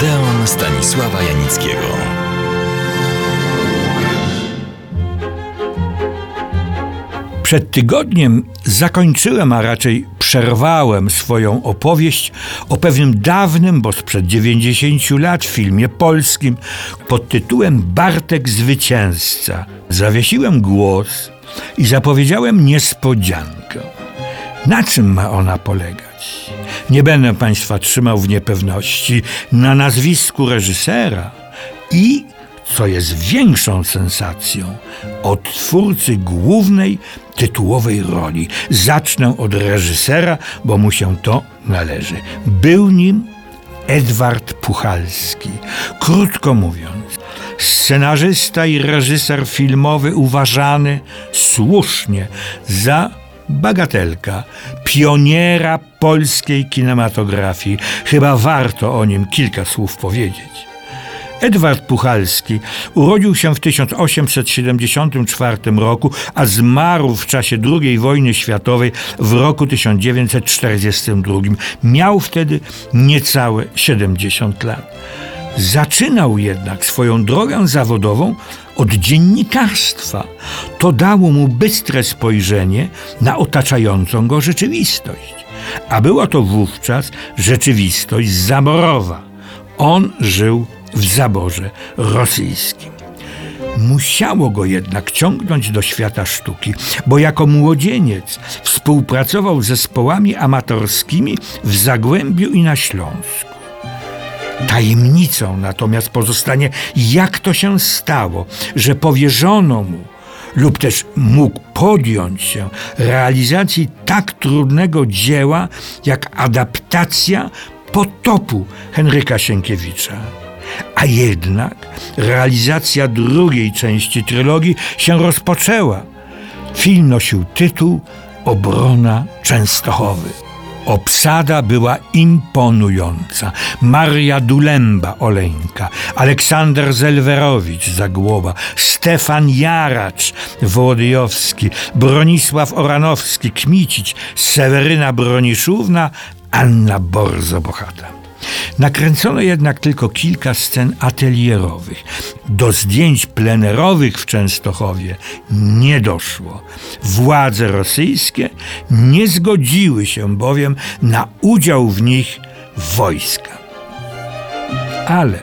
Odeon Stanisława Janickiego. Przed tygodniem zakończyłem, a raczej przerwałem swoją opowieść o pewnym dawnym, bo sprzed 90 lat, filmie polskim pod tytułem Bartek zwycięzca. Zawiesiłem głos i zapowiedziałem niespodziankę. Na czym ma ona polegać? Nie będę Państwa trzymał w niepewności, na nazwisku reżysera i, co jest większą sensacją, od twórcy głównej, tytułowej roli. Zacznę od reżysera, bo mu się to należy. Był nim Edward Puchalski. Krótko mówiąc, scenarzysta i reżyser filmowy uważany słusznie za Bagatelka, pioniera polskiej kinematografii. Chyba warto o nim kilka słów powiedzieć. Edward Puchalski urodził się w 1874 roku, a zmarł w czasie II wojny światowej w roku 1942. Miał wtedy niecałe 70 lat. Zaczynał jednak swoją drogę zawodową od dziennikarstwa. To dało mu bystre spojrzenie na otaczającą go rzeczywistość. A była to wówczas rzeczywistość zaborowa. On żył w zaborze rosyjskim. Musiało go jednak ciągnąć do świata sztuki, bo jako młodzieniec współpracował z zespołami amatorskimi w Zagłębiu i na Śląsku. Tajemnicą natomiast pozostanie, jak to się stało, że powierzono mu lub też mógł podjąć się realizacji tak trudnego dzieła jak adaptacja Potopu Henryka Sienkiewicza. A jednak realizacja drugiej części trylogii się rozpoczęła. Film nosił tytuł Obrona Częstochowy. Obsada była imponująca. Maria Dulemba, Oleńka, Aleksander Zelwerowicz, Zagłoba, Stefan Jaracz, Wołodyjowski, Bronisław Oranowski, Kmicić, Seweryna Broniszówna, Anna Borzobochata. Nakręcono jednak tylko kilka scen atelierowych. Do zdjęć plenerowych w Częstochowie nie doszło. Władze rosyjskie nie zgodziły się bowiem na udział w nich wojska. Ale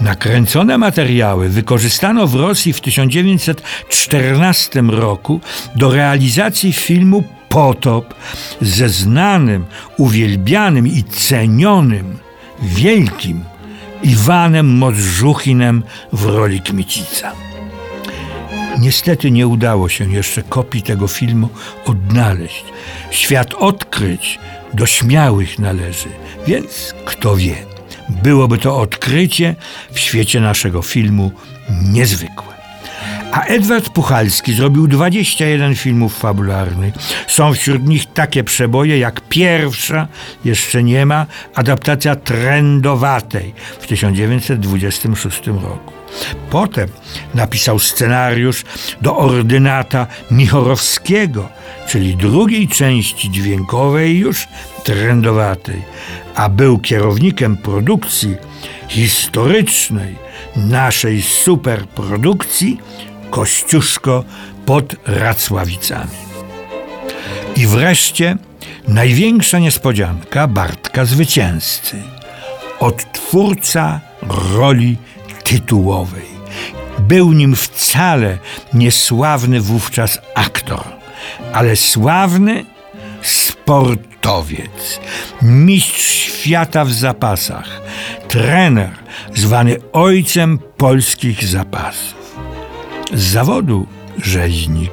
nakręcone materiały wykorzystano w Rosji w 1914 roku do realizacji filmu Potop ze znanym, uwielbianym i cenionym wielkim Iwanem Modżuchinem w roli Kmicica. Niestety nie udało się jeszcze kopii tego filmu odnaleźć. Świat odkryć do śmiałych należy, więc kto wie, byłoby to odkrycie w świecie naszego filmu niezwykłe. A Edward Puchalski zrobił 21 filmów fabularnych. Są wśród nich takie przeboje jak pierwsza, jeszcze nie ma, adaptacja Trędowatej w 1926 roku. Potem napisał scenariusz do ordynata Michorowskiego, czyli drugiej części dźwiękowej już Trędowatej, a był kierownikiem produkcji historycznej naszej superprodukcji Kościuszko pod Racławicami. I wreszcie największa niespodzianka Bartka zwycięzcy. Odtwórca roli tytułowej. Był nim wcale niesławny wówczas aktor, ale sławny sportowiec, mistrz świata w zapasach, trener zwany ojcem polskich zapasów. Z zawodu rzeźnik.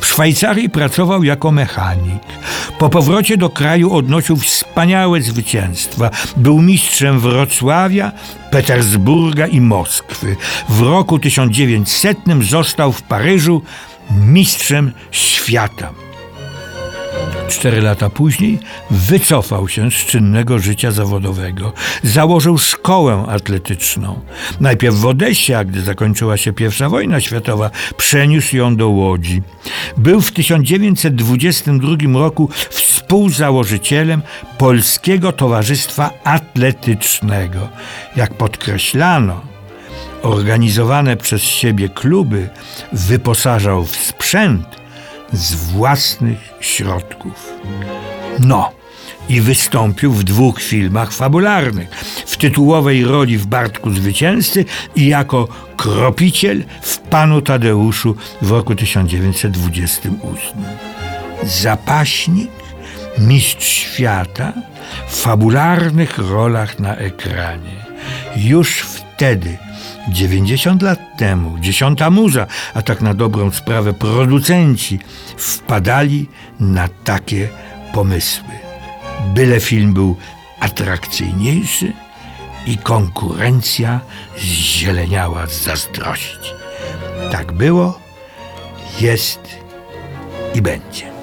W Szwajcarii pracował jako mechanik. Po powrocie do kraju odnosił wspaniałe zwycięstwa. Był mistrzem Wrocławia, Petersburga i Moskwy. W roku 1900 został w Paryżu mistrzem świata. 4 lata później wycofał się z czynnego życia zawodowego. Założył szkołę atletyczną. Najpierw w Odessie, a gdy zakończyła się I wojna światowa, przeniósł ją do Łodzi. Był w 1922 roku współzałożycielem Polskiego Towarzystwa Atletycznego. Jak podkreślano, organizowane przez siebie kluby wyposażał w sprzęt z własnych środków. No i wystąpił w 2 filmach fabularnych. W tytułowej roli w Bartku Zwycięzcy i jako kropiciel w Panu Tadeuszu w roku 1928. Zapaśnik, mistrz świata w fabularnych rolach na ekranie. Już wtedy, 90 lat temu, 10. muza, a tak na dobrą sprawę producenci, wpadali na takie pomysły. Byle film był atrakcyjniejszy i konkurencja zzieleniała z zazdrości. Tak było, jest i będzie.